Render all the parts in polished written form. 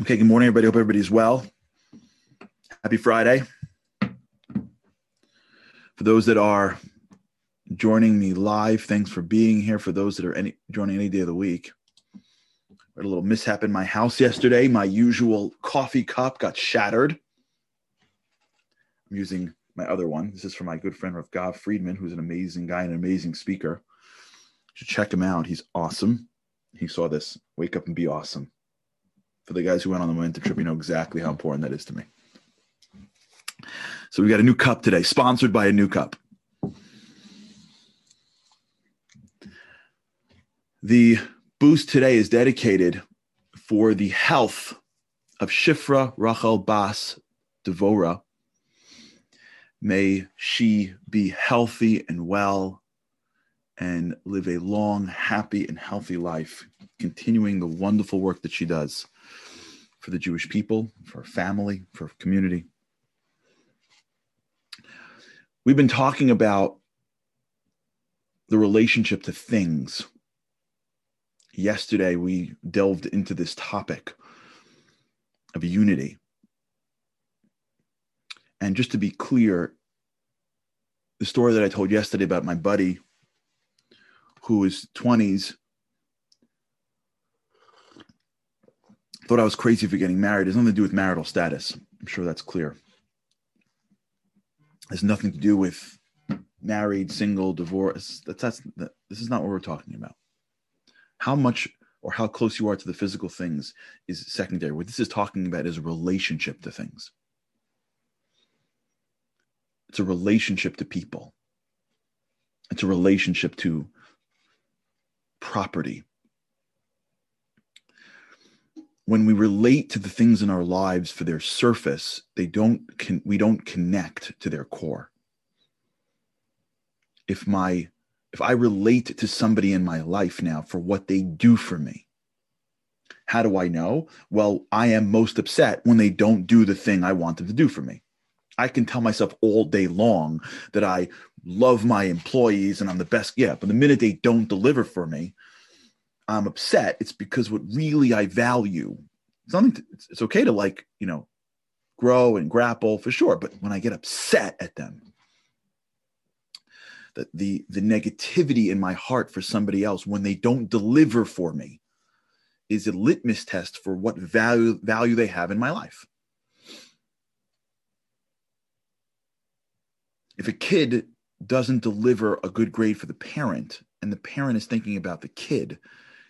Okay, good morning, everybody. Hope everybody's well. Happy Friday. For those that are joining me live, thanks for being here. For those that are joining any day of the week, I had a little mishap in my house yesterday. My usual coffee cup got shattered. I'm using my other one. This is from my good friend, Rav Gav Friedman, who's an amazing guy and an amazing speaker. You should check him out. He's awesome. He saw this. Wake up and be awesome. For the guys who went on the momentum trip, you know exactly how important that is to me. So we got a new cup today, sponsored by a new cup. The boost today is dedicated for the health of Shifra Rachel Bas Devora. May she be healthy and well and live a long, happy, and healthy life, continuing the wonderful work that she does for the Jewish people, for family, for community. We've been talking about the relationship to things. Yesterday, we delved into this topic of unity. And just to be clear, the story that I told yesterday about my buddy, who is 20s, thought I was crazy for getting married. It has nothing to do with marital status. I'm sure that's clear. It has nothing to do with married, single, divorce. This is not what we're talking about. How much or how close you are to the physical things is secondary. What this is talking about is a relationship to things. It's a relationship to people. It's a relationship to property. When we relate to the things in our lives for their surface, we don't connect to their core. If I relate to somebody in my life now for what they do for me, how do I know? Well, I am most upset when they don't do the thing I want them to do for me. I can tell myself all day long that I love my employees and I'm the best. Yeah, but the minute they don't deliver for me, I'm upset. It's because what really I value, it's okay to grow and grapple for sure. But when I get upset at them, that the negativity in my heart for somebody else when they don't deliver for me is a litmus test for what value they have in my life. If a kid doesn't deliver a good grade for the parent and the parent is thinking about the kid,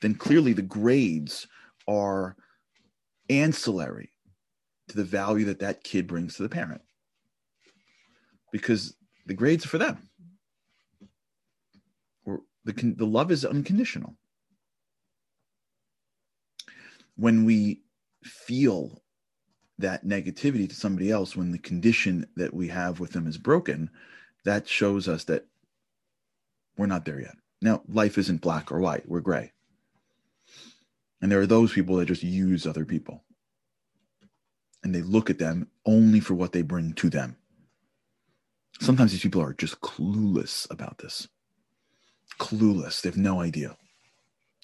then clearly the grades are ancillary to the value that that kid brings to the parent, because the grades are for them. Or the love is unconditional. When we feel that negativity to somebody else, when the condition that we have with them is broken, that shows us that we're not there yet. Now, life isn't black or white, we're gray. And there are those people that just use other people. And they look at them only for what they bring to them. Sometimes these people are just clueless about this. Clueless. They have no idea.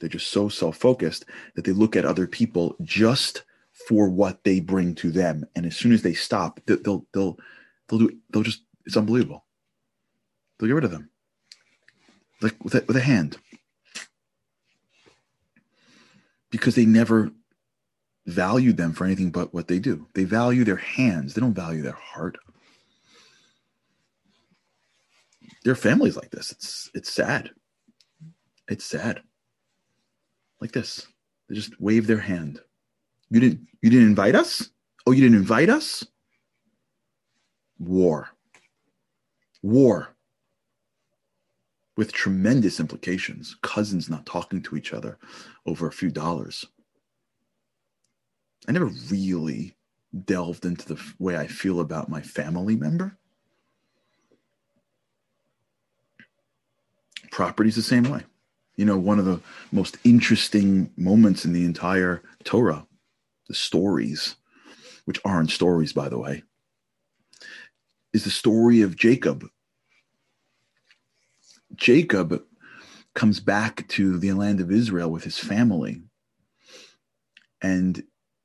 They're just so self-focused that they look at other people just for what they bring to them. And as soon as they stop, it's unbelievable. They'll get rid of them. Like with a hand. Because they never value them for anything but what they do. They value their hands. They don't value their heart. Their family's like this. It's sad. It's sad. Like this. They just wave their hand. You didn't invite us? Oh, you didn't invite us? War. War. With tremendous implications, cousins not talking to each other over a few dollars. I never really delved into the way I feel about my family member. Property's the same way. One of the most interesting moments in the entire Torah, the stories, which aren't stories, by the way, is the story of Jacob. Jacob comes back to the land of Israel with his family, and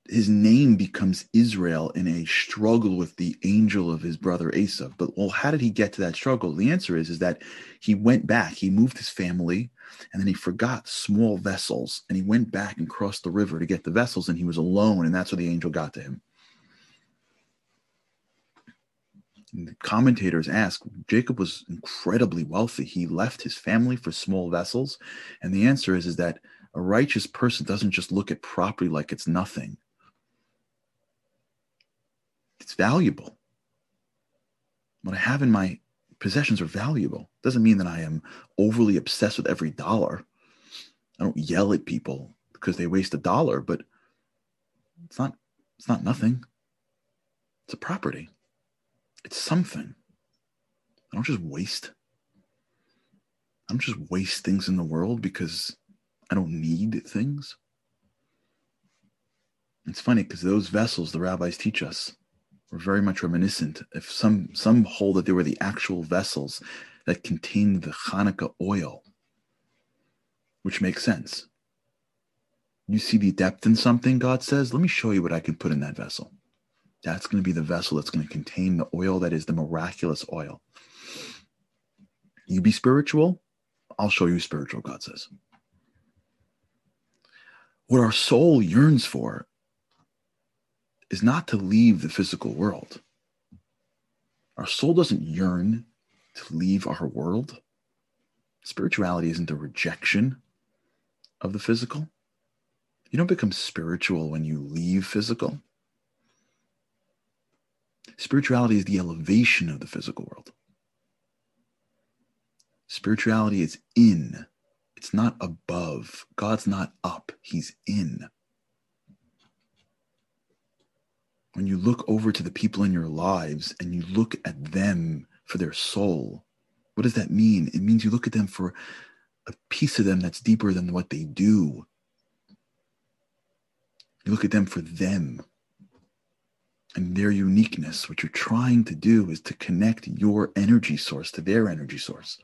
his name becomes Israel in a struggle with the angel of his brother Esau. But well, how did he get to that struggle? The answer is that he went back, he moved his family, and then he forgot small vessels, and he went back and crossed the river to get the vessels, and he was alone, and that's where the angel got to him. And the commentators ask, Jacob was incredibly wealthy. He left his family for small vessels, and the answer is that a righteous person doesn't just look at property like it's nothing. It's valuable. What I have in my possessions are valuable. Doesn't mean that I am overly obsessed with every dollar. I don't yell at people because they waste a dollar, but it's not nothing. It's a property. It's something. I don't just waste. I don't just waste things in the world because I don't need things. It's funny because those vessels, the rabbis teach us, were very much reminiscent. If some hold that they were the actual vessels that contained the Hanukkah oil, which makes sense. You see the depth in something, God says, let me show you what I can put in that vessel. That's going to be the vessel that's going to contain the oil that is the miraculous oil. You be spiritual, I'll show you spiritual, God says. What our soul yearns for is not to leave the physical world. Our soul doesn't yearn to leave our world. Spirituality isn't a rejection of the physical. You don't become spiritual when you leave physical. Spirituality is the elevation of the physical world. Spirituality is in. It's not above. God's not up. He's in. When you look over to the people in your lives and you look at them for their soul, what does that mean? It means you look at them for a piece of them that's deeper than what they do. You look at them for them and their uniqueness. What you're trying to do is to connect your energy source to their energy source.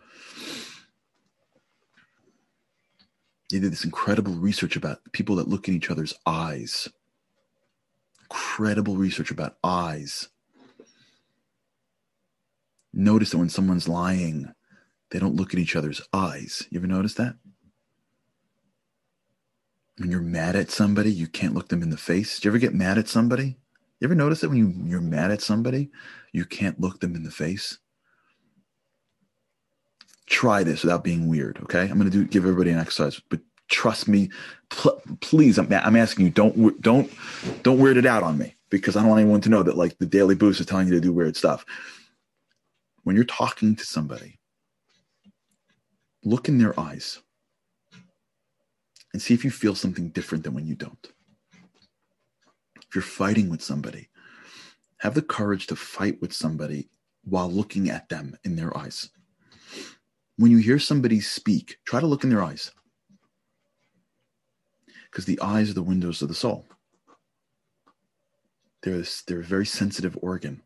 They did this incredible research about people that look in each other's eyes. Incredible research about eyes. Notice that when someone's lying, they don't look at each other's eyes. You ever notice that? When you're mad at somebody, you can't look them in the face. Do you ever get mad at somebody? You ever notice that when you're mad at somebody, you can't look them in the face? Try this without being weird, okay? I'm going to give everybody an exercise, but trust me, please, I'm asking you, don't weird it out on me, because I don't want anyone to know that like the Daily Boost is telling you to do weird stuff. When you're talking to somebody, look in their eyes and see if you feel something different than when you don't. If you're fighting with somebody, have the courage to fight with somebody while looking at them in their eyes. When you hear somebody speak, try to look in their eyes. Because the eyes are the windows of the soul. They're a very sensitive organ.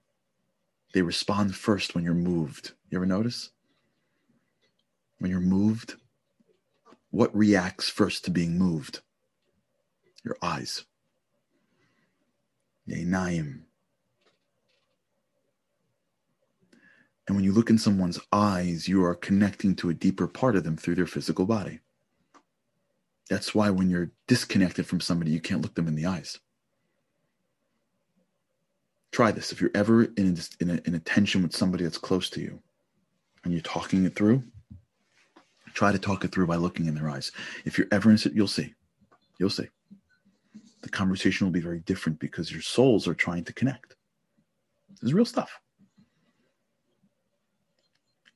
They respond first when you're moved. You ever notice? When you're moved, what reacts first to being moved? Your eyes. The einayim. And when you look in someone's eyes, you are connecting to a deeper part of them through their physical body. That's why when you're disconnected from somebody, you can't look them in the eyes. Try this. If you're ever in a tension with somebody that's close to you and you're talking it through, try to talk it through by looking in their eyes. If you're ever in it, you'll see. You'll see. The conversation will be very different because your souls are trying to connect. This is real stuff.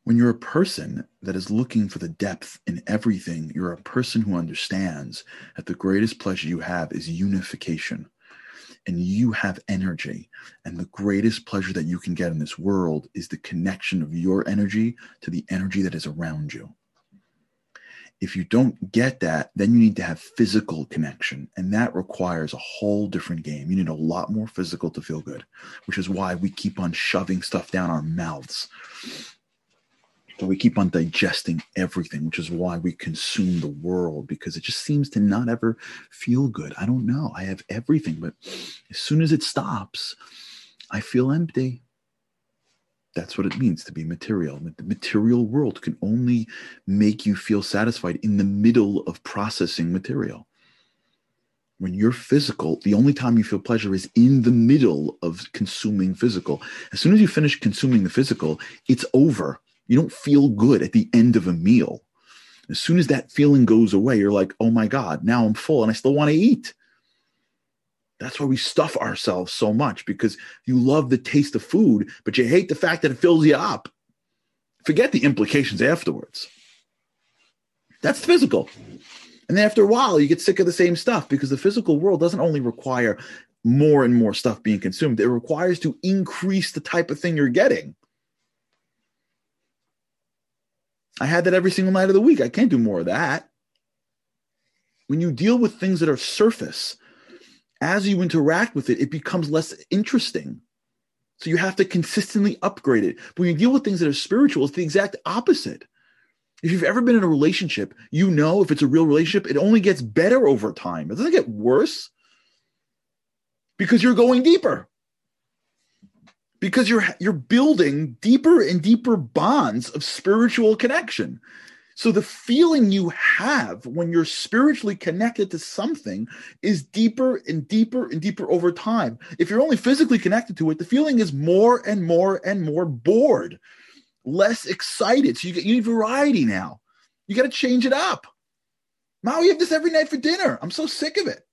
When you're a person that is looking for the depth in everything, you're a person who understands that the greatest pleasure you have is unification. And you have energy. And the greatest pleasure that you can get in this world is the connection of your energy to the energy that is around you. If you don't get that, then you need to have physical connection. And that requires a whole different game. You need a lot more physical to feel good, which is why we keep on shoving stuff down our mouths. So we keep on digesting everything, which is why we consume the world, because it just seems to not ever feel good. I don't know. I have everything, but as soon as it stops, I feel empty. That's what it means to be material. The material world can only make you feel satisfied in the middle of processing material. When you're physical, the only time you feel pleasure is in the middle of consuming physical. As soon as you finish consuming the physical, it's over. You don't feel good at the end of a meal. As soon as that feeling goes away, you're like, oh my God, now I'm full and I still want to eat. That's why we stuff ourselves so much, because you love the taste of food, but you hate the fact that it fills you up. Forget the implications afterwards. That's physical. And then after a while, you get sick of the same stuff, because the physical world doesn't only require more and more stuff being consumed. It requires to increase the type of thing you're getting. I had that every single night of the week. I can't do more of that. When you deal with things that are surface, as you interact with it, it becomes less interesting. So you have to consistently upgrade it. But when you deal with things that are spiritual, it's the exact opposite. If you've ever been in a relationship, you know if it's a real relationship, it only gets better over time. It doesn't get worse, because you're going deeper, because you're building deeper and deeper bonds of spiritual connection. So the feeling you have when you're spiritually connected to something is deeper and deeper and deeper over time. If you're only physically connected to it, the feeling is more and more and more bored, less excited. So you need variety now. You got to change it up. Now we have this every night for dinner. I'm so sick of it.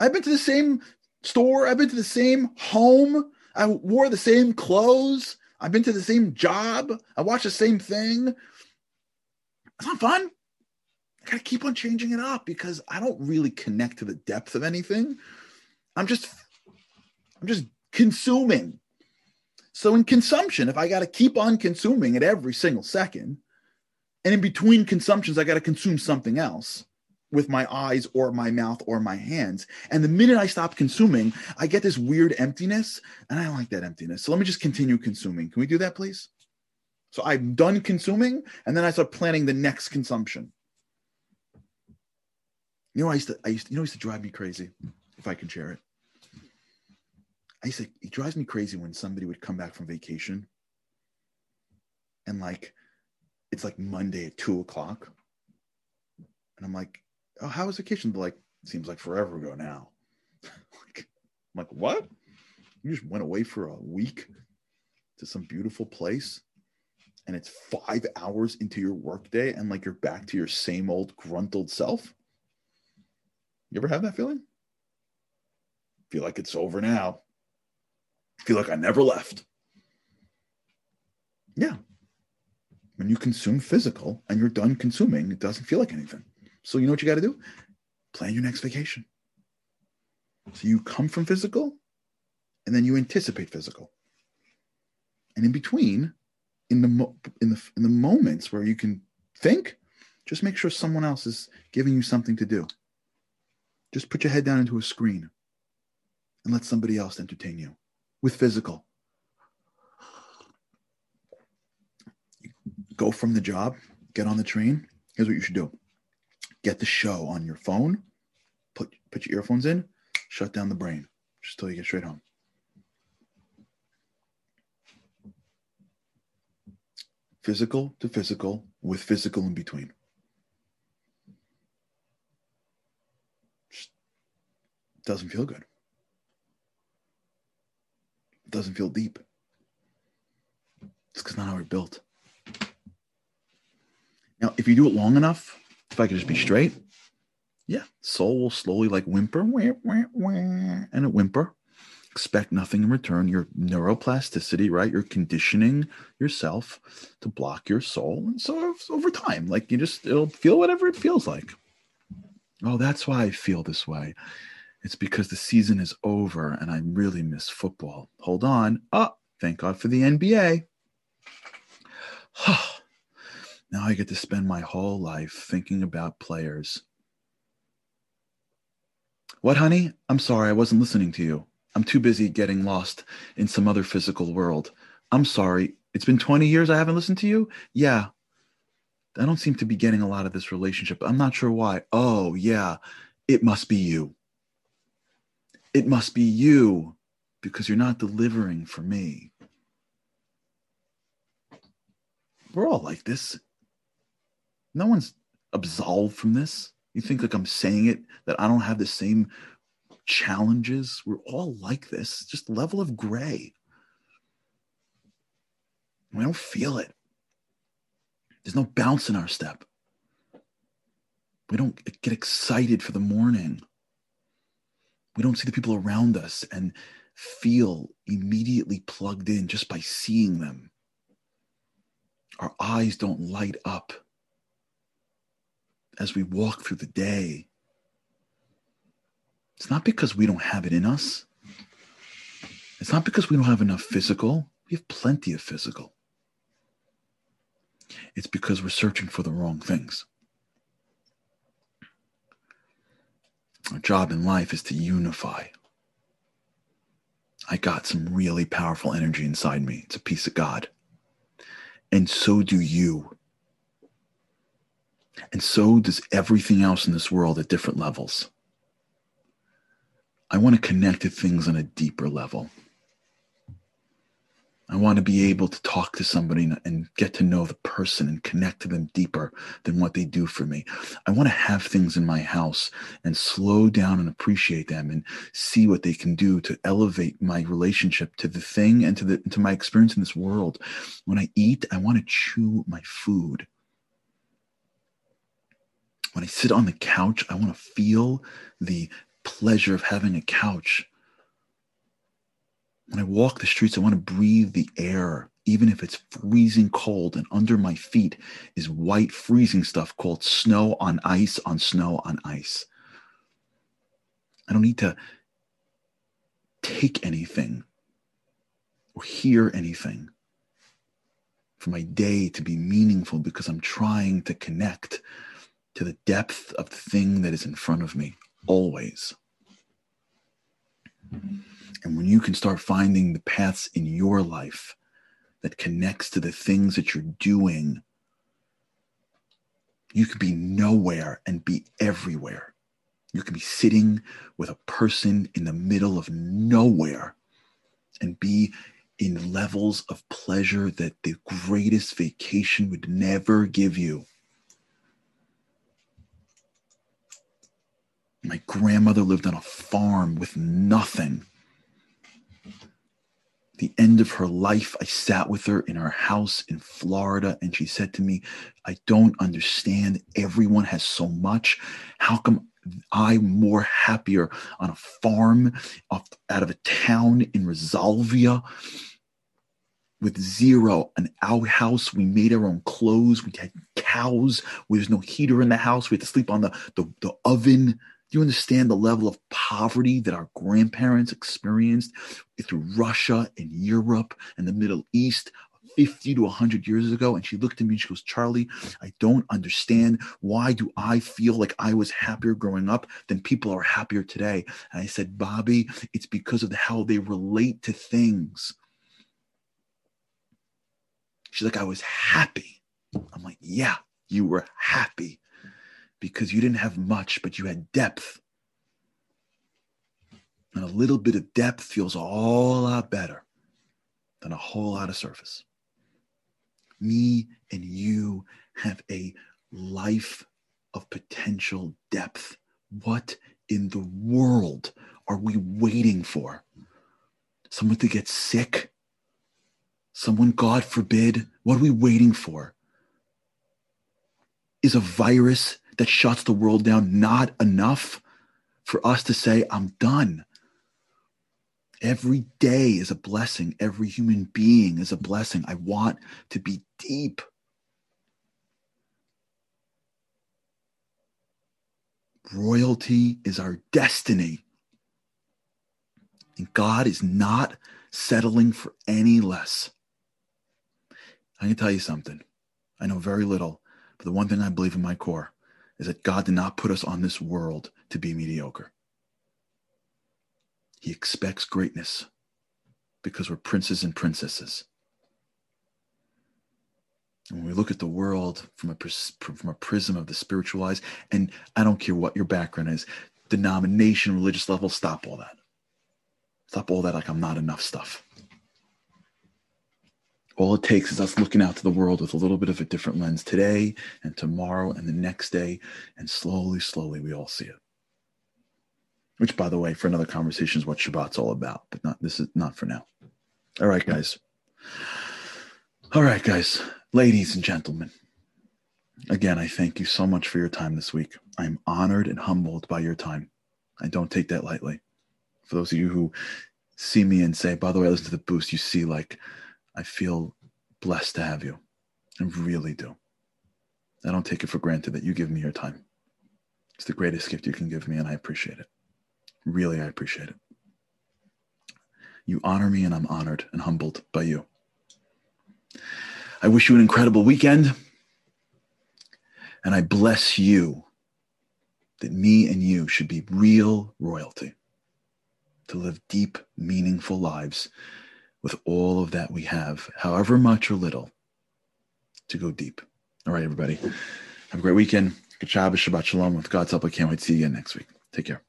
I've been to the same store. I've been to the same home. I wore the same clothes. I've been to the same job. I watched the same thing. It's not fun. I got to keep on changing it up, because I don't really connect to the depth of anything. I'm just consuming. So in consumption, if I got to keep on consuming at every single second, and in between consumptions, I got to consume something else with my eyes or my mouth or my hands. And the minute I stop consuming, I get this weird emptiness, and I don't like that emptiness. So let me just continue consuming. Can we do that, please? So I'm done consuming, and then I start planning the next consumption. You know, I used to drive me crazy, if I can share it. It drives me crazy when somebody would come back from vacation and it's like Monday at 2:00. And I'm like, oh, how was vacation? They're like, seems like forever ago now. I'm like, what? You just went away for a week to some beautiful place, and it's 5 hours into your workday, and you're back to your same old gruntled self. You ever have that feeling? Feel like it's over now. Feel like I never left. Yeah. When you consume physical and you're done consuming, it doesn't feel like anything. So you know what you got to do? Plan your next vacation. So you come from physical, and then you anticipate physical. And in between, in the moments where you can think, just make sure someone else is giving you something to do. Just put your head down into a screen and let somebody else entertain you with physical. You go from the job, get on the train. Here's what you should do. Get the show on your phone, put your earphones in, shut down the brain, just till you get straight home. Physical to physical, with physical in between. Just doesn't feel good. Doesn't feel deep. It's because not how we're built. Now, if you do it long enough, if I could just be straight, yeah, soul will slowly whimper, wah, wah, wah, and a whimper. Expect nothing in return. Your neuroplasticity, right? You're conditioning yourself to block your soul. And so over time, it'll feel whatever it feels like. Oh, that's why I feel this way. It's because the season is over and I really miss football. Hold on. Oh, thank God for the NBA. Now I get to spend my whole life thinking about players. What, honey? I'm sorry, I wasn't listening to you. I'm too busy getting lost in some other physical world. I'm sorry, It's been 20 years I haven't listened to you? Yeah. I don't seem to be getting a lot of this relationship. I'm not sure why. Oh, yeah. It must be you. It must be you because you're not delivering for me. We're all like this. No one's absolved from this. You think like I'm saying it, that I don't have the same challenges. We're all like this, just level of gray. We don't feel it. There's no bounce in our step. We don't get excited for the morning. We don't see the people around us and feel immediately plugged in just by seeing them. Our eyes don't light up as we walk through the day. It's not because we don't have it in us. It's not because we don't have enough physical. We have plenty of physical. It's because we're searching for the wrong things. Our job in life is to unify. I got some really powerful energy inside me. It's a piece of God. And so do you. And so does everything else in this world at different levels. I want to connect to things on a deeper level. I want to be able to talk to somebody and get to know the person and connect to them deeper than what they do for me. I want to have things in my house and slow down and appreciate them and see what they can do to elevate my relationship to the thing and to my experience in this world. When I eat, I want to chew my food. When I sit on the couch, I want to feel the pleasure of having a couch. When I walk the streets, I want to breathe the air, even if it's freezing cold, and under my feet is white freezing stuff called snow on ice on snow on ice. I don't need to take anything or hear anything for my day to be meaningful because I'm trying to connect to the depth of the thing that is in front of me, always. And when you can start finding the paths in your life that connects to the things that you're doing, you can be nowhere and be everywhere. You can be sitting with a person in the middle of nowhere and be in levels of pleasure that the greatest vacation would never give you. My grandmother lived on a farm with nothing. The end of her life, I sat with her in her house in Florida, and she said to me, I don't understand. Everyone has so much. How come I'm more happier on a farm out of a town in Resolvia with zero, an outhouse? We made our own clothes. We had cows. There's no heater in the house. We had to sleep on the oven. Do you understand the level of poverty that our grandparents experienced through Russia and Europe and the Middle East 50 to 100 years ago? And she looked at me and she goes, Charlie, I don't understand. Why do I feel like I was happier growing up than people are happier today? And I said, Bobby, it's because of how they relate to things. She's like, I was happy. I'm like, yeah, you were happy. Because you didn't have much, but you had depth. And a little bit of depth feels a whole lot better than a whole lot of surface. Me and you have a life of potential depth. What in the world are we waiting for? Someone to get sick? Someone, God forbid? What are we waiting for? Is a virus that shuts the world down not enough for us to say, I'm done? Every day is a blessing. Every human being is a blessing. I want to be deep. Royalty is our destiny. And God is not settling for any less. I can tell you something. I know very little, but the one thing I believe in my core is that God did not put us on this world to be mediocre. He expects greatness because we're princes and princesses. When we look at the world from a prism of the spiritual eyes, and I don't care what your background is, denomination, religious level, stop all that. Stop all that like I'm not enough stuff. All it takes is us looking out to the world with a little bit of a different lens today and tomorrow and the next day. And slowly, slowly, we all see it. Which, by the way, for another conversation is what Shabbat's all about. But this is not for now. All right, guys. Ladies and gentlemen, again, I thank you so much for your time this week. I'm honored and humbled by your time. I don't take that lightly. For those of you who see me and say, by the way, I listen to the boost, you see, like, I feel blessed to have you. I really do. I don't take it for granted that you give me your time. It's the greatest gift you can give me, and I appreciate it. Really, I appreciate it. You honor me, and I'm honored and humbled by you. I wish you an incredible weekend, and I bless you that me and you should be real royalty, to live deep, meaningful lives with all of that we have, however much or little, to go deep. All right, everybody. Have a great weekend. Good Shabbos, Shabbat Shalom. With God's help, I can't wait to see you again next week. Take care.